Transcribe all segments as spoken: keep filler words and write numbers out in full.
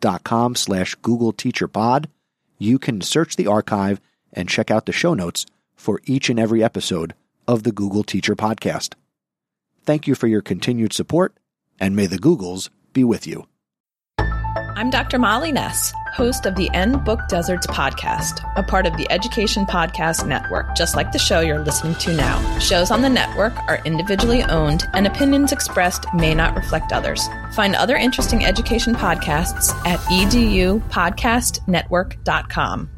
dot com slash Google Teacher Pod, you can search the archive and check out the show notes for each and every episode of the Google Teacher Podcast. Thank you for your continued support, and may the Googles be with you. I'm Doctor Molly Ness, host of the End Book Deserts podcast, a part of the Education Podcast Network, just like the show you're listening to now. Shows on the network are individually owned, and opinions expressed may not reflect others. Find other interesting education podcasts at edu podcast network dot com.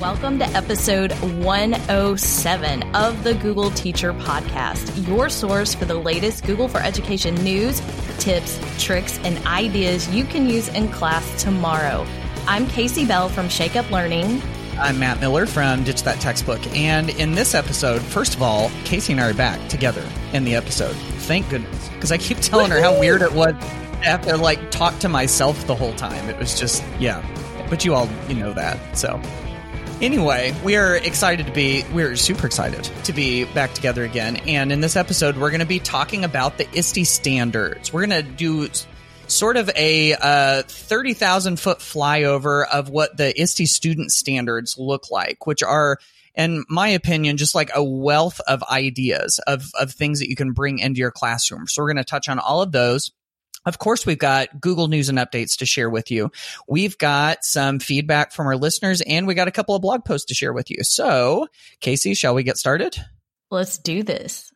Welcome to episode one oh seven of the Google Teacher Podcast, your source for the latest Google for Education news, tips, tricks, and ideas you can use in class tomorrow. I'm Casey Bell from Shake Up Learning. I'm Matt Miller from Ditch That Textbook. And in this episode, first of all, Casey and I are back together in the episode. Thank goodness. Because I keep telling Woo-hoo! her how weird it was to have to, like, talk to myself the whole time. It was just, yeah. But you all, you know that, so... Anyway, we are excited to be, we're super excited to be back together again. And in this episode, we're going to be talking about the I S T E standards. We're going to do sort of a uh, thirty thousand foot flyover of what the I S T E student standards look like, which are, in my opinion, just like a wealth of ideas of, of things that you can bring into your classroom. So we're going to touch on all of those. Of course, we've got Google News and updates to share with you. We've got some feedback from our listeners, and we got a couple of blog posts to share with you. So, Casey, shall we get started? Let's do this.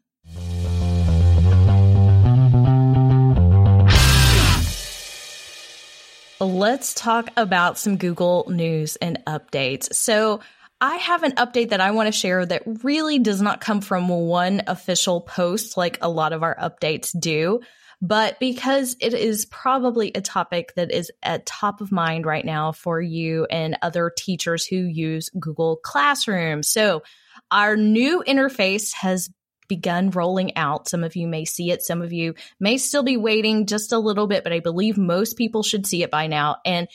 Let's talk about some Google News and updates. So, I have an update that I want to share that really does not come from one official post like a lot of our updates do. But because it is probably a topic that is at top of mind right now for you and other teachers who use Google Classroom. So our new interface has begun rolling out. Some of you may see it. Some of you may still be waiting just a little bit, but I believe most people should see it by now. And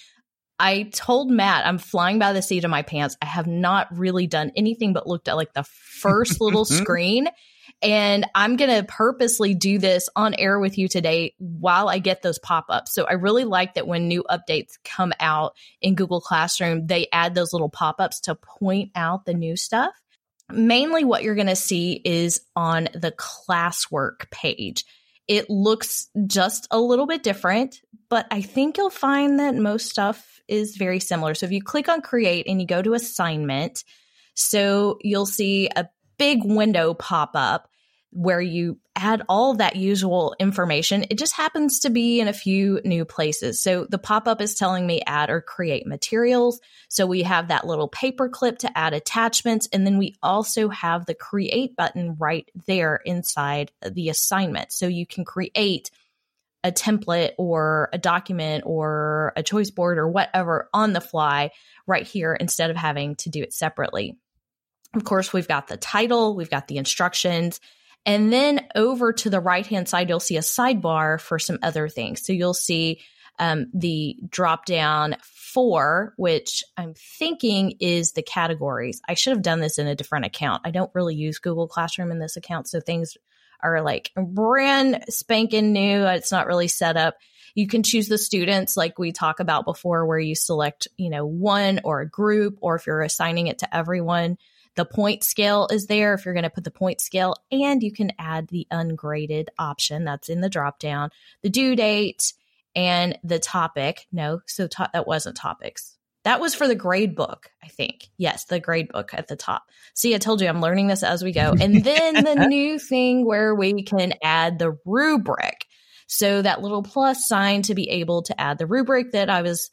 I told Matt, I'm flying by the seat of my pants. I have not really done anything but looked at like the first little screen. And I'm going to purposely do this on air with you today while I get those pop-ups. So I really like that when new updates come out in Google Classroom, they add those little pop-ups to point out the new stuff. Mainly what you're going to see is on the classwork page. It looks just a little bit different, but I think you'll find that most stuff is very similar. So if you click on Create and you go to Assignment, so you'll see a big window pop up where you add all that usual information. It just happens to be in a few new places. So the pop-up is telling me add or create materials. So we have that little paper clip to add attachments. And then we also have the create button right there inside the assignment. So you can create a template or a document or a choice board or whatever on the fly right here instead of having to do it separately. Of course, we've got the title, we've got the instructions, and then over to the right-hand side, you'll see a sidebar for some other things. So you'll see um, the drop-down for, which I'm thinking is the categories. I should have done this in a different account. I don't really use Google Classroom in this account, so things are like brand spanking new. It's not really set up. You can choose the students like we talked about before where you select, you know, one or a group, or if you're assigning it to everyone. The point scale is there if you're going to put the point scale, and you can add the ungraded option that's in the dropdown, the due date, and the topic. No, so to- that wasn't topics. That was for the grade book, I think. Yes, the grade book at the top. See, I told you I'm learning this as we go. And then the new thing where we can add the rubric. So that little plus sign to be able to add the rubric that I was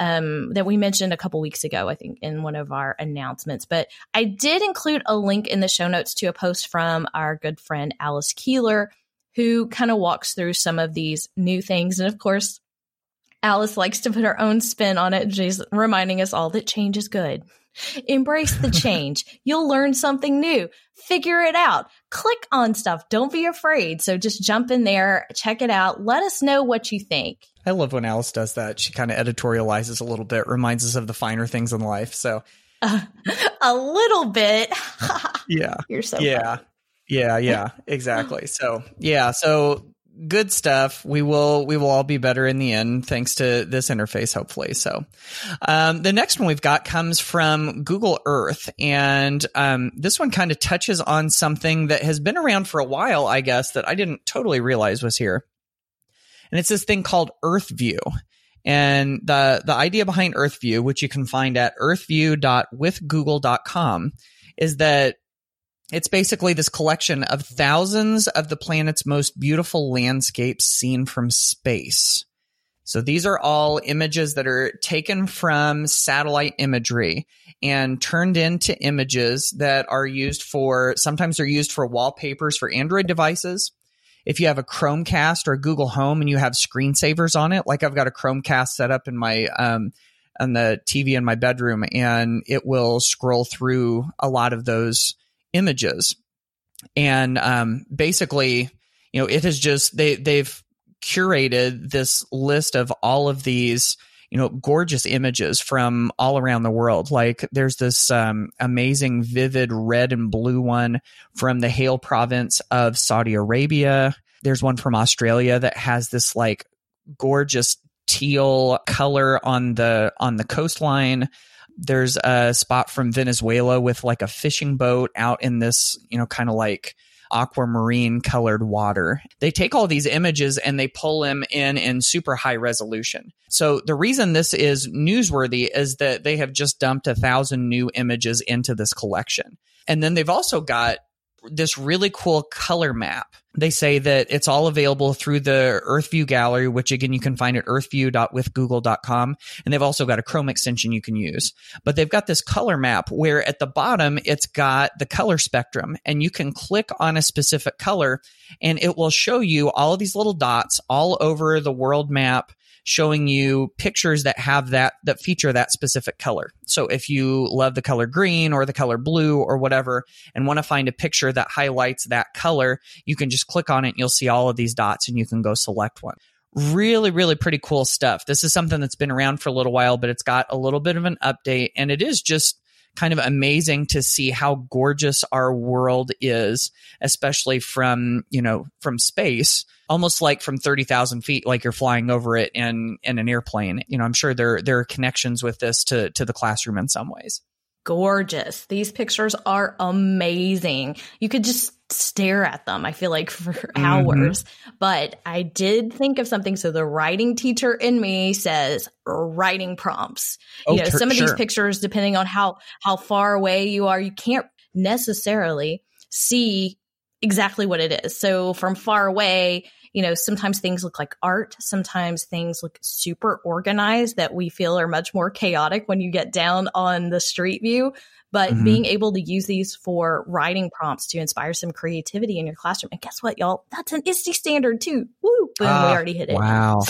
um, that we mentioned a couple weeks ago, I think, in one of our announcements. But I did include a link in the show notes to a post from our good friend Alice Keeler, who kind of walks through some of these new things. And of course, Alice likes to put her own spin on it. She's reminding us all that change is good. Embrace the change. You'll learn something new. Figure it out. Click on stuff. Don't be afraid. So just jump in there, check it out. Let us know what you think. I love when Alice does that. She kind of editorializes a little bit, reminds us of the finer things in life. So uh, a little bit. Yeah. You're so yeah. Funny. Yeah. Yeah, exactly. So yeah. So good stuff. We will, we will all be better in the end, thanks to this interface, hopefully. So, um, the next one we've got comes from Google Earth. And, um, this one kind of touches on something that has been around for a while, I guess, that I didn't totally realize was here. And it's this thing called EarthView. And the, the idea behind EarthView, which you can find at earth view dot with google dot com, is that it's basically this collection of thousands of the planet's most beautiful landscapes seen from space. So these are all images that are taken from satellite imagery and turned into images that are used for, sometimes they're used for wallpapers for Android devices. If you have a Chromecast or a Google Home and you have screensavers on it, like I've got a Chromecast set up in my, um, on the T V in my bedroom, and it will scroll through a lot of those images. And um, basically, you know, it is just, they, they've curated this list of all of these, you know, gorgeous images from all around the world. Like there's this um, amazing, vivid red and blue one from the Hail province of Saudi Arabia. There's one from Australia that has this like gorgeous teal color on the on the coastline. There's a spot from Venezuela with like a fishing boat out in this, you know, kind of like aquamarine colored water. They take all these images and they pull them in in super high resolution. So the reason this is newsworthy is that they have just dumped a thousand new images into this collection. And then they've also got this really cool color map. They say that it's all available through the EarthView gallery, which again, you can find at earth view dot with google dot com. And they've also got a Chrome extension you can use, but they've got this color map where at the bottom, it's got the color spectrum and you can click on a specific color and it will show you all of these little dots all over the world map, showing you pictures that have that, that feature that specific color. So if you love the color green or the color blue or whatever, and want to find a picture that highlights that color, you can just click on it and you'll see all of these dots and you can go select one. Really, really pretty cool stuff. This is something that's been around for a little while, but it's got a little bit of an update, and it is just kind of amazing to see how gorgeous our world is, especially from, you know, from space, almost like from thirty thousand feet, like you're flying over it in, in an airplane. You know, I'm sure there, there are connections with this to, to the classroom in some ways. Gorgeous. These pictures are amazing. You could just stare at them, I feel like, for hours. Mm-hmm. But I did think of something. So the writing teacher in me says writing prompts. Oh, you know, ter- some of sure. these pictures, depending on how, how far away you are, you can't necessarily see exactly what it is. So from far away, you know, sometimes things look like art. Sometimes things look super organized that we feel are much more chaotic when you get down on the street view. But mm-hmm. being able to use these for writing prompts to inspire some creativity in your classroom. And guess what, y'all? That's an I S T E standard too. Woo! Boom, uh, we already hit it. Wow.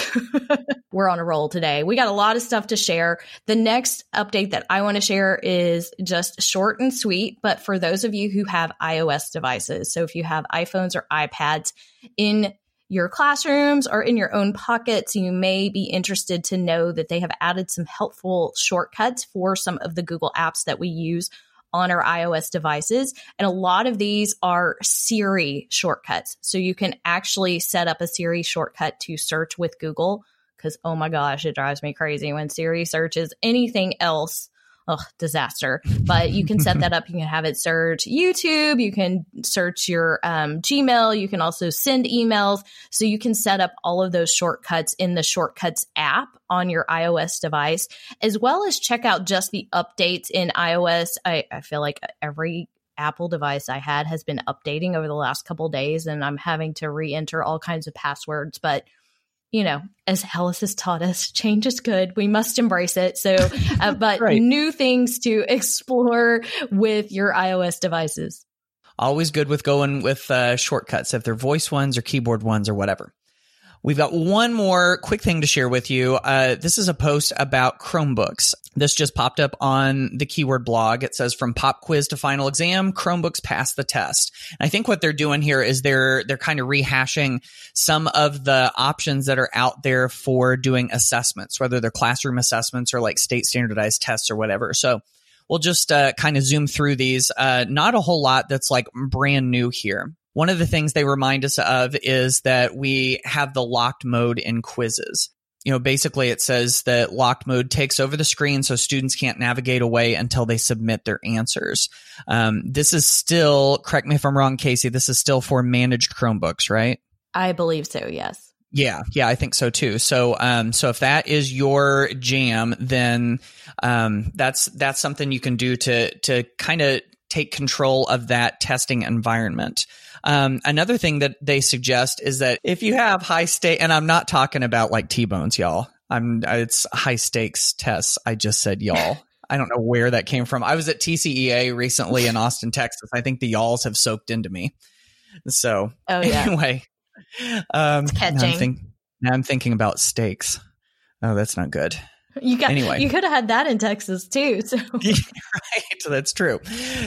We're on a roll today. We got a lot of stuff to share. The next update that I want to share is just short and sweet, but for those of you who have iOS devices. So if you have iPhones or iPads in your classrooms or in your own pockets, you may be interested to know that they have added some helpful shortcuts for some of the Google apps that we use on our iOS devices. And a lot of these are Siri shortcuts. So you can actually set up a Siri shortcut to search with Google, because, oh my gosh, it drives me crazy when Siri searches anything else. Oh, disaster. But you can set that up. You can have it search YouTube. You can search your um, Gmail. You can also send emails. So you can set up all of those shortcuts in the Shortcuts app on your iOS device, as well as check out just the updates in iOS. I, I feel like every Apple device I had has been updating over the last couple of days, and I'm having to re-enter all kinds of passwords. But you know, as Alice has taught us, change is good. We must embrace it. So, uh, but right. New things to explore with your iOS devices. Always good with going with uh, shortcuts, if they're voice ones or keyboard ones or whatever. We've got one more quick thing to share with you. Uh, this is a post about Chromebooks. This just popped up on the Keyword blog. It says, from pop quiz to final exam, Chromebooks pass the test. And I think what they're doing here is they're they're kind of rehashing some of the options that are out there for doing assessments, whether they're classroom assessments or like state standardized tests or whatever. So we'll just uh, kind of zoom through these. Uh, not a whole lot that's like brand new here. One of the things they remind us of is that we have the locked mode in quizzes. You know, basically it says that locked mode takes over the screen so students can't navigate away until they submit their answers. Um, this is still, correct me if I'm wrong, Casey, this is still for managed Chromebooks, right? I believe so, yes. Yeah, yeah, I think so too. So, um, so if that is your jam, then um, that's that's something you can do to to kind of take control of that testing environment. Um, another thing that they suggest is that if you have high stake, and I'm not talking about like T-bones, y'all. I'm it's high stakes tests. I just said y'all. I don't know where that came from. I was at T C E A recently in Austin, Texas. I think the y'alls have soaked into me. So oh, yeah. Anyway, um, it's catching. Now I'm, think- now I'm thinking about steaks. Oh, that's not good. You got, anyway. You could have had that in Texas too. So. Yeah, right, that's true.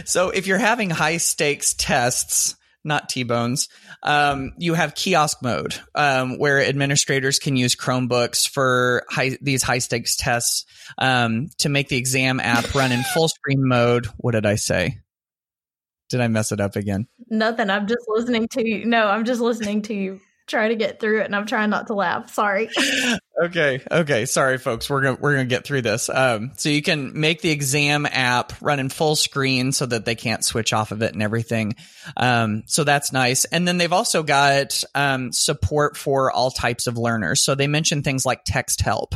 So if you're having high stakes tests, not T-bones, um, you have kiosk mode, um, where administrators can use Chromebooks for high, these high stakes tests, um, to make the exam app run in full screen mode. What did I say? Did I mess it up again? Nothing. I'm just listening to you. No, I'm just listening to you. Try to get through it, and I'm trying not to laugh. Sorry. Okay. Okay. Sorry, folks. We're gonna we're gonna get through this. Um, so you can make the exam app run in full screen so that they can't switch off of it and everything. Um, so that's nice. And then they've also got um support for all types of learners. So they mentioned things like text help.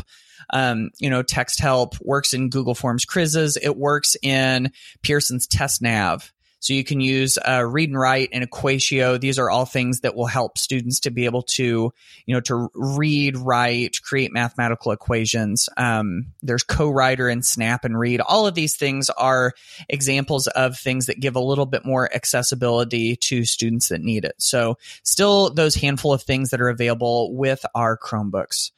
Um, you know, text help works in Google Forms quizzes. It works in Pearson's Test Nav. So you can use uh, Read and Write and Equatio. These are all things that will help students to be able to, you know, to read, write, create mathematical equations. Um, there's Co-Writer and Snap and Read. All of these things are examples of things that give a little bit more accessibility to students that need it. So still those handful of things that are available with our Chromebooks.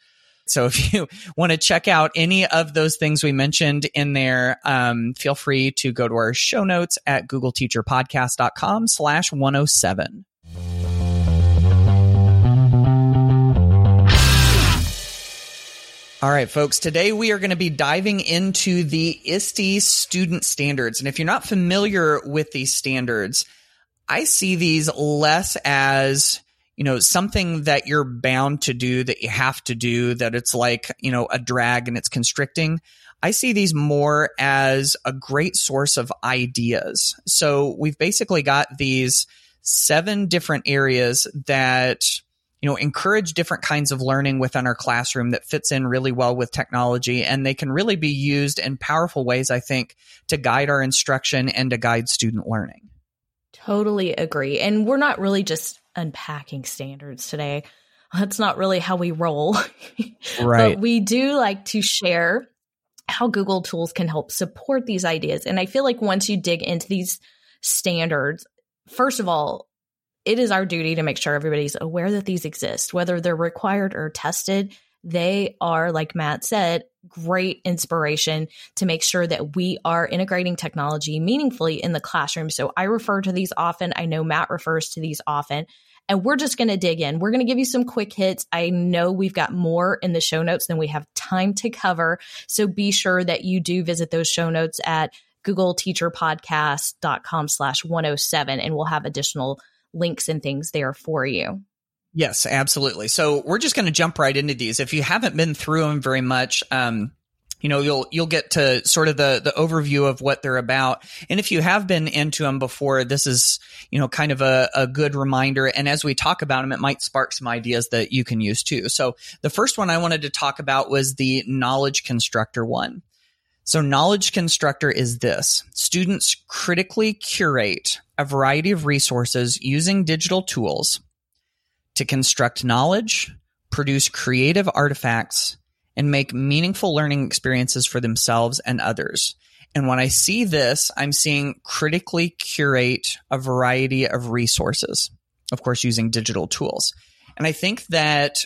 So if you want to check out any of those things we mentioned in there, um, feel free to go to our show notes at googleteacherpodcast.com slash 107. All right, folks, today we are going to be diving into the I S T E student standards. And if you're not familiar with these standards, I see these less as... you know, something that you're bound to do, that you have to do, that it's like, you know, a drag and it's constricting. I see these more as a great source of ideas. So we've basically got these seven different areas that, you know, encourage different kinds of learning within our classroom that fits in really well with technology. And they can really be used in powerful ways, I think, to guide our instruction and to guide student learning. Totally agree. And we're not really just unpacking standards today. That's not really how we roll. Right. But we do like to share how Google tools can help support these ideas. And I feel like once you dig into these standards, first of all, it is our duty to make sure everybody's aware that these exist, whether they're required or tested. They are, like Matt said, great inspiration to make sure that we are integrating technology meaningfully in the classroom. So I refer to these often. I know Matt refers to these often. And we're just going to dig in. We're going to give you some quick hits. I know we've got more in the show notes than we have time to cover. So be sure that you do visit those show notes at googleteacherpodcast.com slash 107. And we'll have additional links and things there for you. Yes, absolutely. So we're just going to jump right into these. If you haven't been through them very much, um, you know, you'll you'll get to sort of the the overview of what they're about. And if you have been into them before, this is, you know, kind of a, a good reminder. And as we talk about them, it might spark some ideas that you can use too. So the first one I wanted to talk about was the knowledge constructor one. So knowledge constructor is this. Students critically curate a variety of resources using digital tools to construct knowledge produce creative artifacts, and make meaningful learning experiences for themselves and others. And when I see this, I'm seeing critically curate a variety of resources, of course, using digital tools. And I think that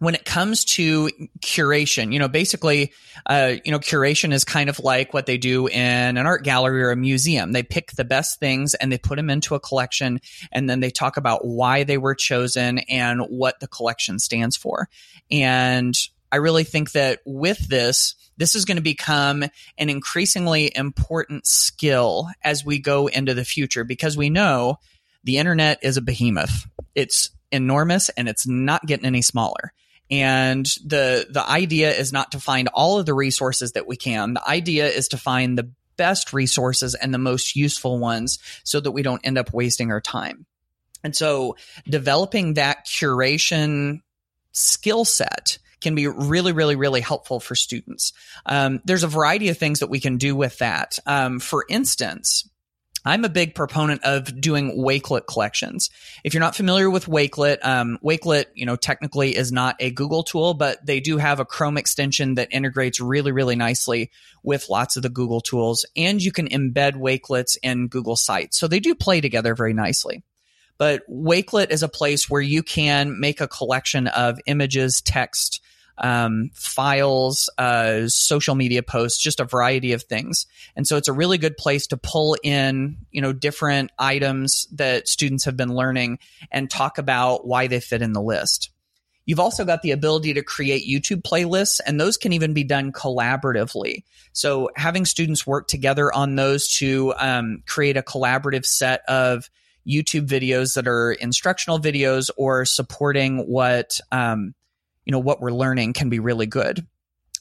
when it comes to curation, you know, basically, uh, you know, curation is kind of like what they do in an art gallery or a museum. They pick the best things and they put them into a collection, and then they talk about why they were chosen and what the collection stands for. And I really think that with this, this is going to become an increasingly important skill as we go into the future, because we know the internet is a behemoth. It's enormous and it's not getting any smaller. And the the idea is not to find all of the resources that we can. The idea is to find the best resources and the most useful ones so that we don't end up wasting our time. And so developing that curation skill set can be really, really, really helpful for students. Um, there's a variety of things that we can do with that. Um, for instance, I'm a big proponent of doing Wakelet collections. If you're not familiar with Wakelet, um, Wakelet, you know, technically is not a Google tool, but they do have a Chrome extension that integrates really, really nicely with lots of the Google tools. And you can embed Wakelets in Google Sites. So they do play together very nicely. But Wakelet is a place where you can make a collection of images, text, um, files, uh, social media posts, just a variety of things. And so it's a really good place to pull in, you know, different items that students have been learning and talk about why they fit in the list. You've also got the ability to create YouTube playlists, and those can even be done collaboratively. So having students work together on those to um, create a collaborative set of YouTube videos that are instructional videos or supporting what, um, you know, what we're learning can be really good.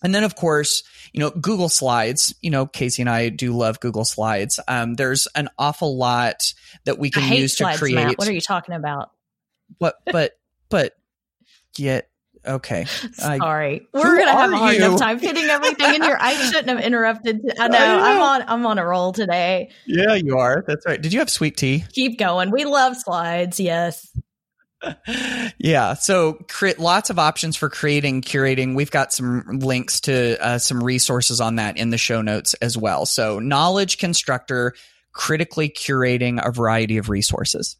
And then, of course, you know, Google Slides, you know, Casey and I do love Google Slides. Um, there's an awful lot that we can I hate use slides, to create. Matt. What are you talking about? What, but, but yet. Okay. Sorry. Uh, We're going to have a hard you? enough time fitting everything in here. I shouldn't have interrupted. I know, I know. I'm on I'm on a roll today. Yeah, you are. That's right. Did you have sweet tea? Keep going. We love slides. Yes. Yeah. So create lots of options for creating, curating. We've got some links to uh, some resources on that in the show notes as well. So knowledge constructor, critically curating a variety of resources.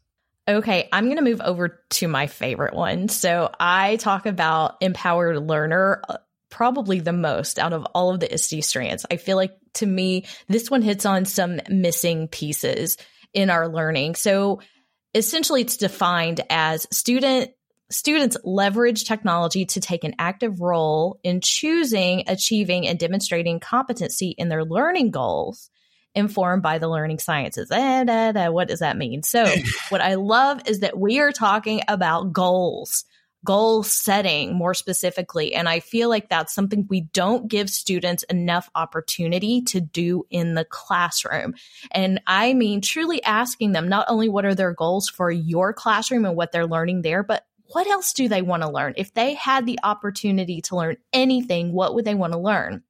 Okay, I'm going to move over to my favorite one. So I talk about Empowered Learner probably the most out of all of the I S T E strands. I feel like, to me, this one hits on some missing pieces in our learning. So essentially, it's defined as student students leverage technology to take an active role in choosing, achieving, and demonstrating competency in their learning goals, informed by the learning sciences. Eh, da, da, what does that mean? So what I love is that we are talking about goals, goal setting more specifically. And I feel like that's something we don't give students enough opportunity to do in the classroom. And I mean, truly asking them not only what are their goals for your classroom and what they're learning there, but what else do they want to learn? If they had the opportunity to learn anything, what would they want to learn?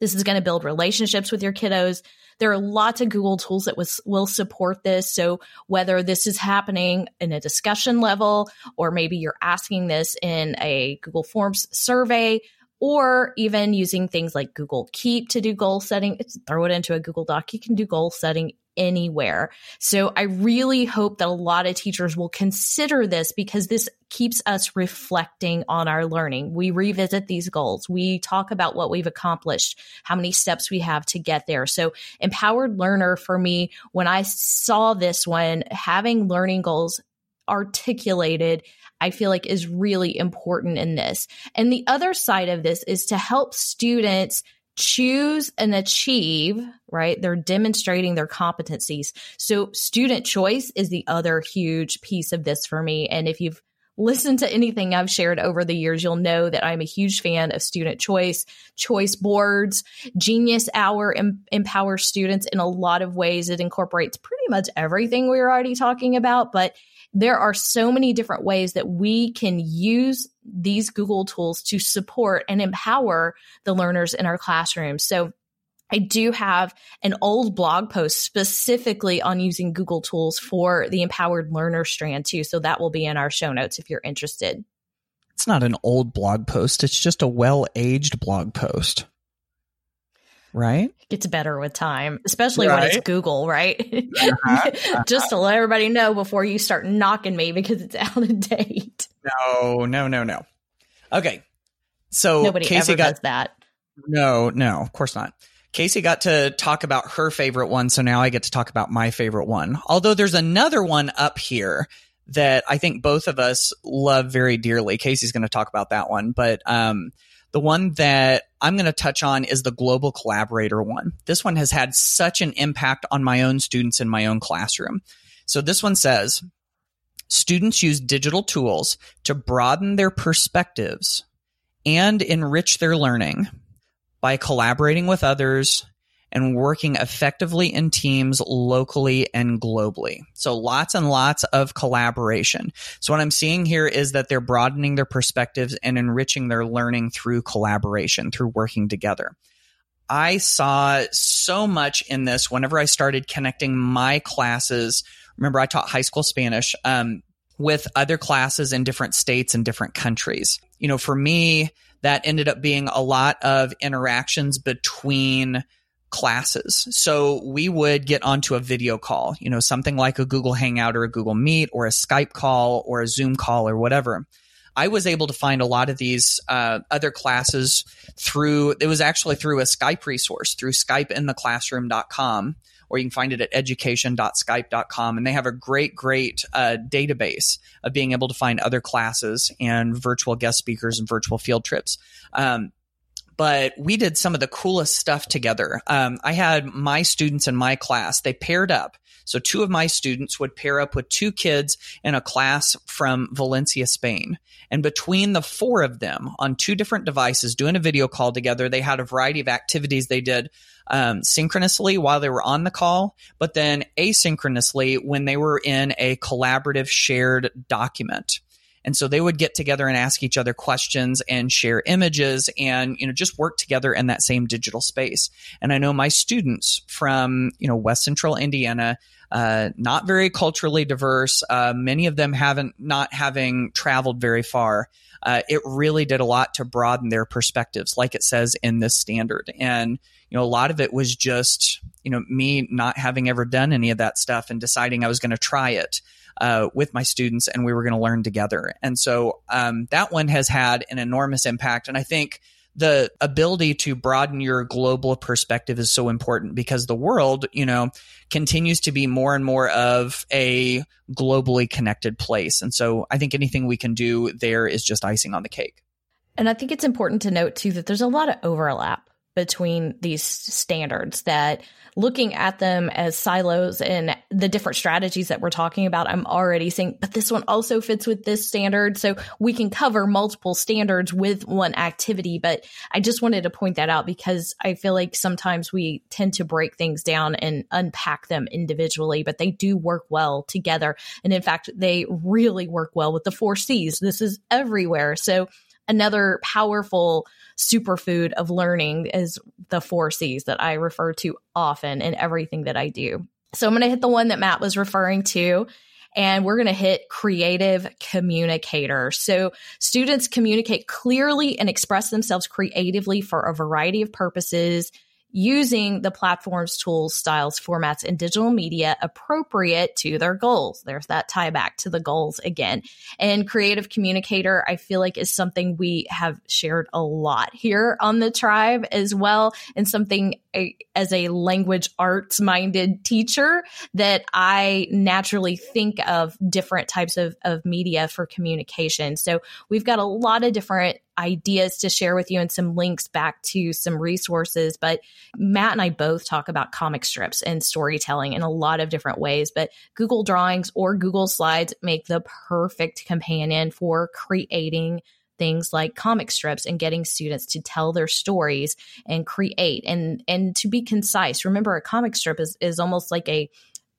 This is going to build relationships with your kiddos. There are lots of Google tools that was, will support this. So whether this is happening in a discussion level, or maybe you're asking this in a Google Forms survey, or even using things like Google Keep to do goal setting, it's, throw it into a Google Doc. You can do goal setting anywhere. So I really hope that a lot of teachers will consider this, because this keeps us reflecting on our learning. We revisit these goals. We talk about what we've accomplished, how many steps we have to get there. So Empowered Learner, for me, when I saw this one, having learning goals articulated, I feel like is really important in this. And the other side of this is to help students choose and achieve, right? They're demonstrating their competencies. So student choice is the other huge piece of this for me. And if you've listened to anything I've shared over the years, you'll know that I'm a huge fan of student choice, choice boards, Genius Hour em- empowers students in a lot of ways. It incorporates pretty much everything we were already talking about, but there are so many different ways that we can use these Google tools to support and empower the learners in our classrooms. So I do have an old blog post specifically on using Google tools for the Empowered Learner strand too. So that will be in our show notes if you're interested. it's not an old blog post. It's just a well-aged blog post. Right? It gets better with time, especially right? when it's Google, right? Uh-huh. Uh-huh. Just to let everybody know before you start knocking me because it's out of date. No, no, no, no. Okay. So Nobody Casey ever got does that. No, no, of course not. Casey got to talk about her favorite one. So now I get to talk about my favorite one. Although there's another one up here that I think both of us love very dearly. Casey's going to talk about that one. But um, the one that I'm going to touch on is the global collaborator one. This one has had such an impact on my own students in my own classroom. So this one says, students use digital tools to broaden their perspectives and enrich their learning by collaborating with others and working effectively in teams locally and globally. So lots and lots of collaboration. So what I'm seeing here is that they're broadening their perspectives and enriching their learning through collaboration, through working together. I saw so much in this whenever I started connecting my classes. Remember, I taught high school Spanish um, with other classes in different states and different countries. You know, for me, that ended up being a lot of interactions between classes. So we would get onto a video call, you know, something like a Google Hangout or a Google Meet or a Skype call or a Zoom call or whatever. I was able to find a lot of these uh, other classes through, it was actually through a Skype resource, through skype in the classroom dot com, or you can find it at education dot skype dot com. And they have a great, great uh, database of being able to find other classes and virtual guest speakers and virtual field trips. Um, but we did some of the coolest stuff together. Um, I had my students in my class. They paired up. So two of my students would pair up with two kids in a class from Valencia, Spain. And between the four of them on two different devices doing a video call together, they had a variety of activities they did um, synchronously while they were on the call, but then asynchronously when they were in a collaborative shared document. And so they would get together and ask each other questions and share images and, you know, just work together in that same digital space. And I know my students from, you know, West Central Indiana, uh, not very culturally diverse. Uh, many of them haven't, not having traveled very far. Uh, it really did a lot to broaden their perspectives, like it says in this standard. And, you know, a lot of it was just, you know, me not having ever done any of that stuff and deciding I was going to try it. Uh, with my students, and we were going to learn together. And so um, that one has had an enormous impact. And I think the ability to broaden your global perspective is so important because the world, you know, continues to be more and more of a globally connected place. And so I think anything we can do there is just icing on the cake. And I think it's important to note, too, that there's a lot of overlap between these standards, that looking at them as silos and the different strategies that we're talking about, I'm already saying, but this one also fits with this standard. So we can cover multiple standards with one activity. But I just wanted to point that out because I feel like sometimes we tend to break things down and unpack them individually, but they do work well together. And in fact, they really work well with the four C's. This is everywhere. So another powerful superfood of learning is the four C's that I refer to often in everything that I do. So I'm going to hit the one that Matt was referring to, and we're going to hit creative communicator. So students communicate clearly and express themselves creatively for a variety of purposes using the platforms, tools, styles, formats, and digital media appropriate to their goals. There's that tie back to the goals again. And creative communicator, I feel like, is something we have shared a lot here on the tribe as well, and something I, as a language arts-minded teacher, that I naturally think of different types of, of media for communication. So we've got a lot of different ideas to share with you and some links back to some resources. But Matt and I both talk about comic strips and storytelling in a lot of different ways. But Google Drawings or Google Slides make the perfect companion for creating things like comic strips and getting students to tell their stories and create and and to be concise. Remember, a comic strip is, is almost like a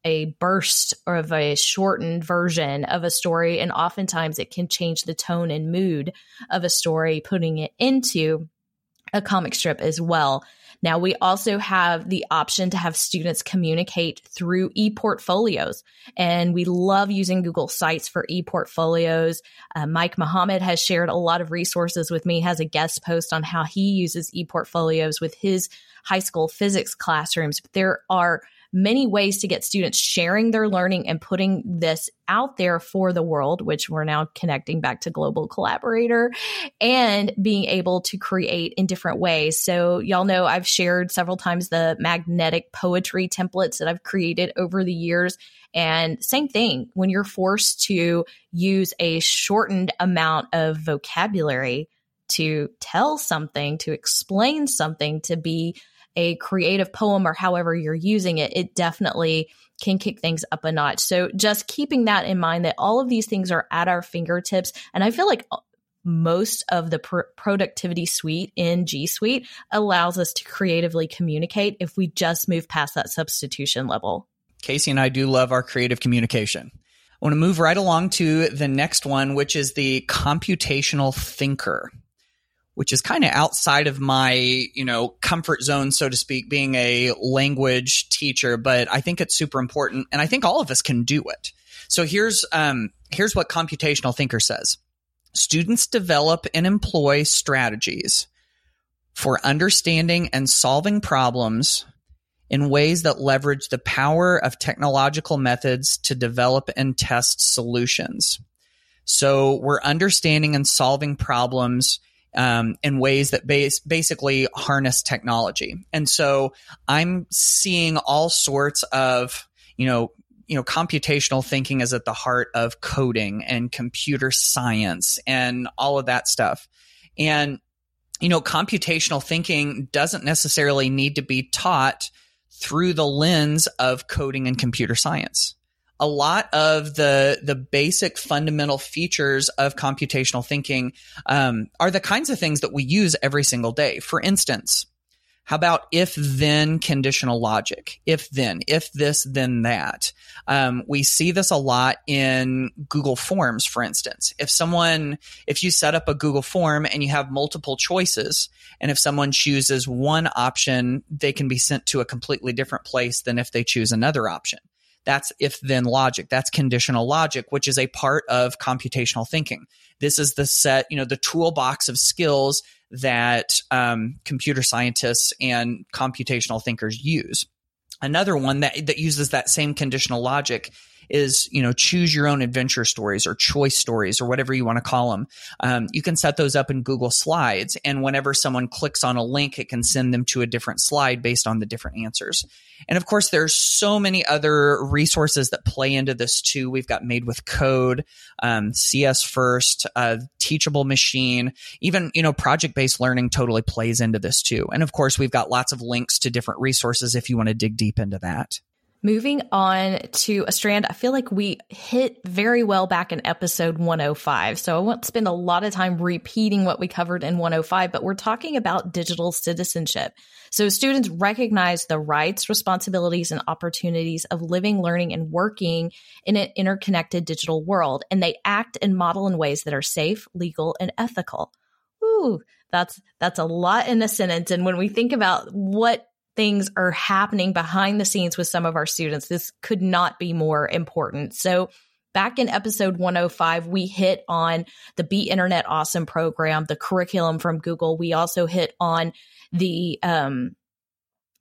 a burst or of a shortened version of a story. And oftentimes it can change the tone and mood of a story, putting it into a comic strip as well. Now, we also have the option to have students communicate through e-portfolios, and we love using Google Sites for e-portfolios. Uh, Mike Muhammad has shared a lot of resources with me, has a guest post on how he uses e-portfolios with his high school physics classrooms. But there are many ways to get students sharing their learning and putting this out there for the world, which we're now connecting back to Global Collaborator, and being able to create in different ways. So y'all know I've shared several times the magnetic poetry templates that I've created over the years. And same thing, when you're forced to use a shortened amount of vocabulary to tell something, to explain something, to be a creative poem, or however you're using it, it definitely can kick things up a notch. So just keeping that in mind, that all of these things are at our fingertips. And I feel like most of the pr- productivity suite in G Suite allows us to creatively communicate if we just move past that substitution level. Casey and I do love our creative communication. I want to move right along to the next one, which is the computational thinker, which is kind of outside of my, you know, comfort zone, so to speak, being a language teacher, but I think it's super important, and I think all of us can do it. So here's um, here's what computational thinker says. Students develop and employ strategies for understanding and solving problems in ways that leverage the power of technological methods to develop and test solutions. So we're understanding and solving problems Um, in ways that base, basically harness technology. And so I'm seeing all sorts of, you know, you know, computational thinking is at the heart of coding and computer science and all of that stuff. And, you know, computational thinking doesn't necessarily need to be taught through the lens of coding and computer science. A lot of the the basic fundamental features of computational thinking um, are the kinds of things that we use every single day. For instance, how about if-then conditional logic? If-then, if this, then that. Um, we see this a lot in Google Forms, for instance. If someone, if you set up a Google form and you have multiple choices, and if someone chooses one option, they can be sent to a completely different place than if they choose another option. That's if-then logic. That's conditional logic, which is a part of computational thinking. This is the set, you know, the toolbox of skills that um, computer scientists and computational thinkers use. Another one that that uses that same conditional logic is, you know, choose your own adventure stories or choice stories or whatever you want to call them. Um, you can set those up in Google Slides, and whenever someone clicks on a link, it can send them to a different slide based on the different answers. And of course, there's so many other resources that play into this too. We've got Made with Code, um, C S First, uh, Teachable Machine, even, you know, project-based learning totally plays into this too. And of course, we've got lots of links to different resources if you want to dig deep into that. Moving on to a strand I feel like we hit very well back in episode one oh five. So I won't spend a lot of time repeating what we covered in one oh five, but we're talking about digital citizenship. So students recognize the rights, responsibilities, and opportunities of living, learning, and working in an interconnected digital world, and they act and model in ways that are safe, legal, and ethical. Ooh, that's that's a lot in a sentence. And when we think about what things are happening behind the scenes with some of our students, this could not be more important. So back in episode one oh five, we hit on the Be Internet Awesome program, the curriculum from Google. We also hit on the um,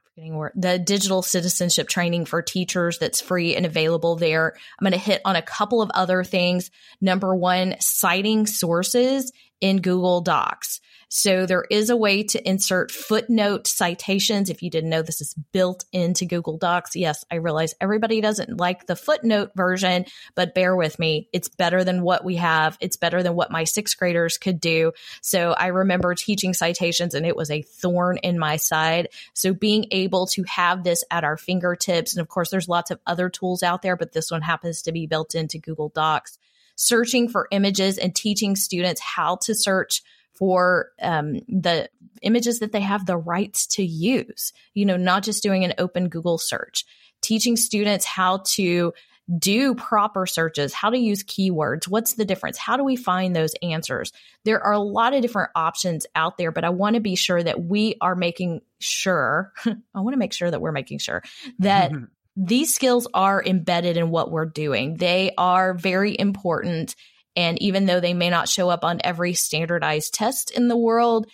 forgetting word, the digital citizenship training for teachers that's free and available there. I'm going to hit on a couple of other things. Number one, citing sources in Google Docs. So there is a way to insert footnote citations. If you didn't know, this is built into Google Docs. Yes, I realize everybody doesn't like the footnote version, but bear with me. It's better than what we have. It's better than what my sixth graders could do. So I remember teaching citations and it was a thorn in my side. So being able to have this at our fingertips, and of course there's lots of other tools out there, but this one happens to be built into Google Docs. Searching for images and teaching students how to search for um, the images that they have the rights to use, you know, not just doing an open Google search, teaching students how to do proper searches, how to use keywords, what's the difference, how do we find those answers? There are a lot of different options out there, but I want to be sure that we are making sure, I want to make sure that we're making sure that these skills are embedded in what we're doing. They are very important. And even though they may not show up on every standardized test in the world,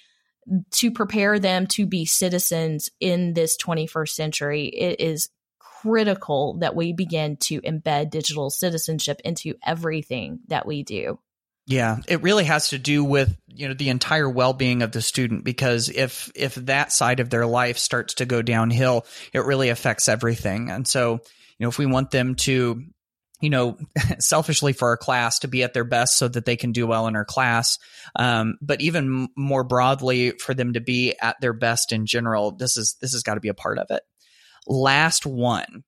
to prepare them to be citizens in this twenty-first century, it is critical that we begin to embed digital citizenship into everything that we do. Yeah, it really has to do with, you know, the entire well-being of the student, because if if that side of their life starts to go downhill, it really affects everything. And so, you know, if we want them to, you know, selfishly for our class, to be at their best so that they can do well in our class. Um, but even more broadly, for them to be at their best in general, this is, this has got to be a part of it. Last one.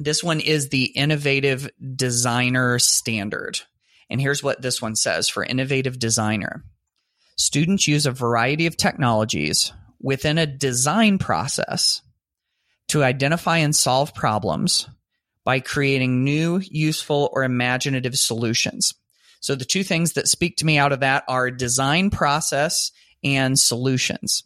This one is the innovative designer standard. And here's what this one says for innovative designer. Students use a variety of technologies within a design process to identify and solve problems by creating new, useful, or imaginative solutions. So the two things that speak to me out of that are design process and solutions.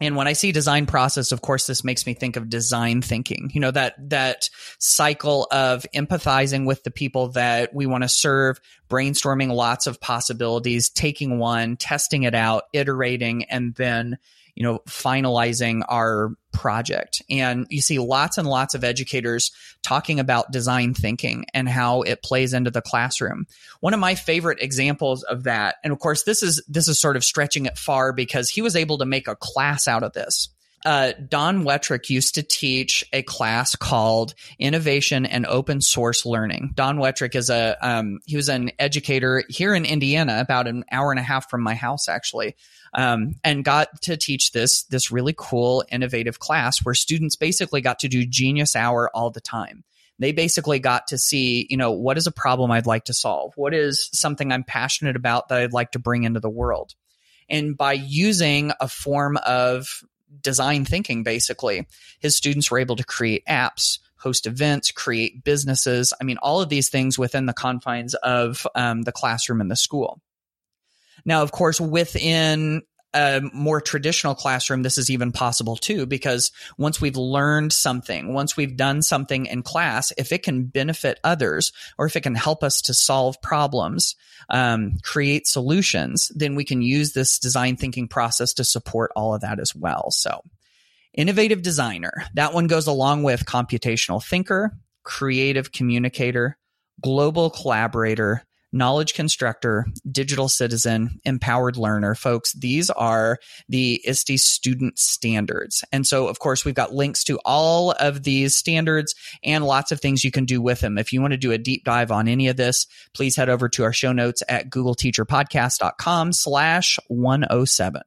And when I see design process, of course, this makes me think of design thinking, you know, that that cycle of empathizing with the people that we want to serve, brainstorming lots of possibilities, taking one, testing it out, iterating, and then, you know, finalizing our project. And you see lots and lots of educators talking about design thinking and how it plays into the classroom. One of my favorite examples of that, and of course, this is this is sort of stretching it far because he was able to make a class out of this. Uh, Don Wettrick used to teach a class called Innovation and Open Source Learning. Don Wettrick is a um, he was an educator here in Indiana, about an hour and a half from my house, actually, um, and got to teach this this really cool, innovative class where students basically got to do Genius Hour all the time. They basically got to see, you know, what is a problem I'd like to solve? What is something I'm passionate about that I'd like to bring into the world? And by using a form of design thinking, basically, his students were able to create apps, host events, create businesses. I mean, all of these things within the confines of um, the classroom and the school. Now, of course, within a more traditional classroom, this is even possible too, because once we've learned something, once we've done something in class, if it can benefit others or if it can help us to solve problems, um, create solutions, then we can use this design thinking process to support all of that as well. So, innovative designer, that one goes along with computational thinker, creative communicator, global collaborator, knowledge constructor, digital citizen, empowered learner. Folks, these are the I S T E student standards. And so, of course, we've got links to all of these standards and lots of things you can do with them. If you want to do a deep dive on any of this, please head over to our show notes at googleteacherpodcast.com slash 107.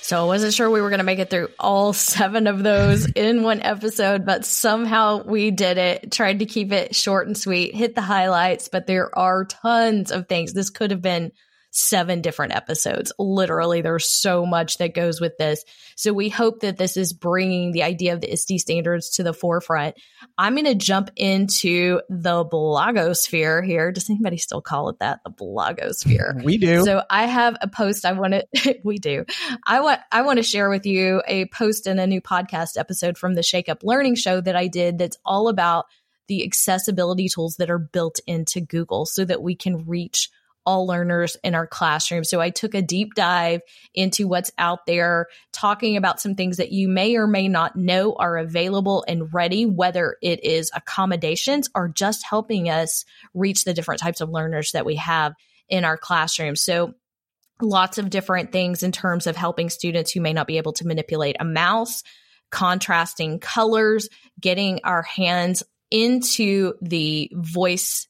So I wasn't sure we were going to make it through all seven of those in one episode, but somehow we did it. Tried to keep it short and sweet, hit the highlights, but there are tons of things. This could have been seven different episodes. Literally, there's so much that goes with this. So we hope that this is bringing the idea of the I S T E standards to the forefront. I'm going to jump into the blogosphere here. Does anybody still call it that? The blogosphere. We do. So I have a post I want to, we do. I want, I want to share with you a post in a new podcast episode from the Shake Up Learning show that I did that's all about the accessibility tools that are built into Google so that we can reach all learners in our classroom. So I took a deep dive into what's out there, talking about some things that you may or may not know are available and ready, whether it is accommodations or just helping us reach the different types of learners that we have in our classroom. So lots of different things in terms of helping students who may not be able to manipulate a mouse, contrasting colors, getting our hands into the voice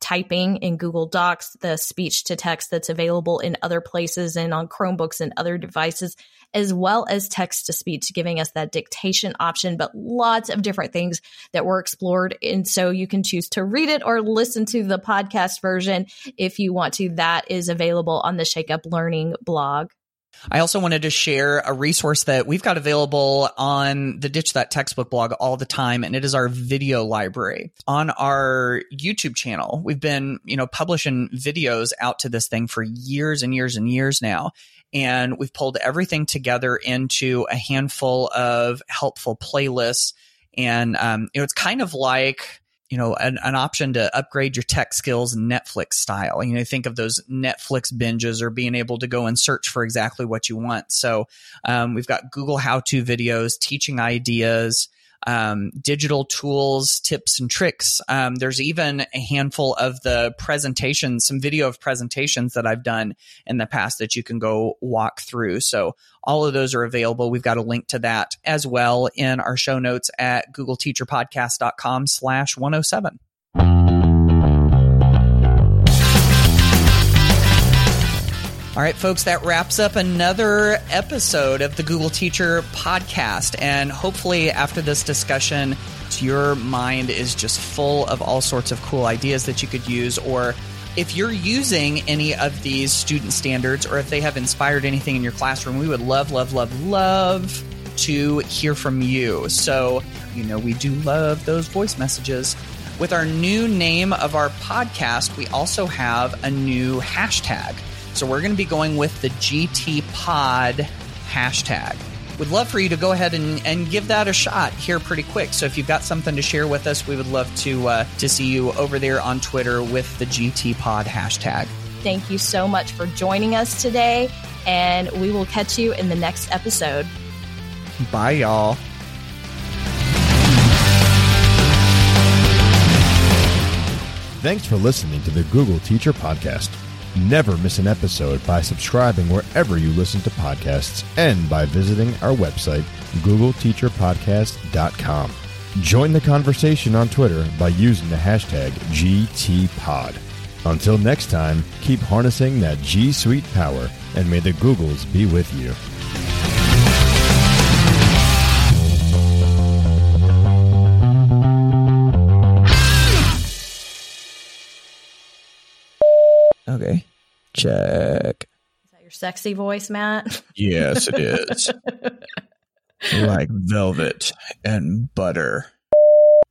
typing in Google Docs, the speech to text that's available in other places and on Chromebooks and other devices, as well as text to speech, giving us that dictation option, but lots of different things that were explored. And so you can choose to read it or listen to the podcast version if you want to. That is available on the Shake Up Learning blog. I also wanted to share a resource that we've got available on the Ditch That Textbook blog all the time, and it is our video library. On our YouTube channel, we've been, you know, publishing videos out to this thing for years and years and years now. And we've pulled everything together into a handful of helpful playlists. And um, you know, it's kind of like, you know, an, an option to upgrade your tech skills Netflix style. You know, think of those Netflix binges or being able to go and search for exactly what you want. So um, we've got Google how-to videos, teaching ideas, um, digital tools, tips and tricks. Um, there's even a handful of the presentations, some video of presentations that I've done in the past that you can go walk through. So all of those are available. We've got a link to that as well in our show notes at google teacher podcast dot com slash one oh seven. All right, folks, that wraps up another episode of the Google Teacher Podcast. And hopefully after this discussion, your mind is just full of all sorts of cool ideas that you could use. Or if you're using any of these student standards, or if they have inspired anything in your classroom, we would love, love, love, love to hear from you. So, you know, we do love those voice messages. With our new name of our podcast, we also have a new hashtag. So we're going to be going with the G T Pod hashtag. We'd love for you to go ahead and, and give that a shot here pretty quick. So if you've got something to share with us, we would love to uh, to see you over there on Twitter with the G T Pod hashtag. Thank you so much for joining us today, and we will catch you in the next episode. Bye, y'all. Thanks for listening to the Google Teacher Podcast. Never miss an episode by subscribing wherever you listen to podcasts and by visiting our website, google teacher podcast dot com. Join the conversation on Twitter by using the hashtag G T Pod. Until next time, keep harnessing that G Suite power, and may the Googles be with you. Okay. Check. Is that your sexy voice, Matt? Yes, it is. Like velvet and butter.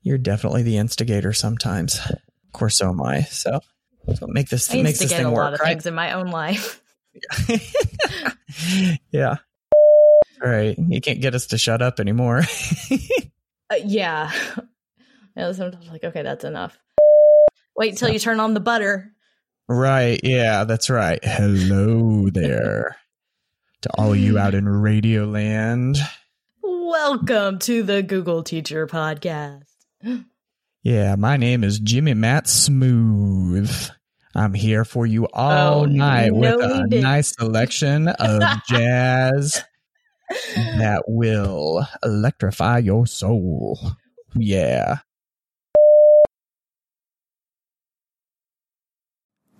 You're definitely the instigator sometimes. Of course, so am I. So, so make this I makes this thing work. I instigate a lot of right? things in my own life. Yeah. Yeah. All right. You can't get us to shut up anymore. uh, yeah. Sometimes I'm like, okay, that's enough. Wait until you turn on the butter. Right. Yeah, that's right. Hello there to all you out in Radio Land. Welcome to the Google Teacher Podcast. Yeah, my name is Jimmy Matt Smooth. I'm here for you all oh, night no, with a didn't. nice selection of jazz that will electrify your soul. Yeah.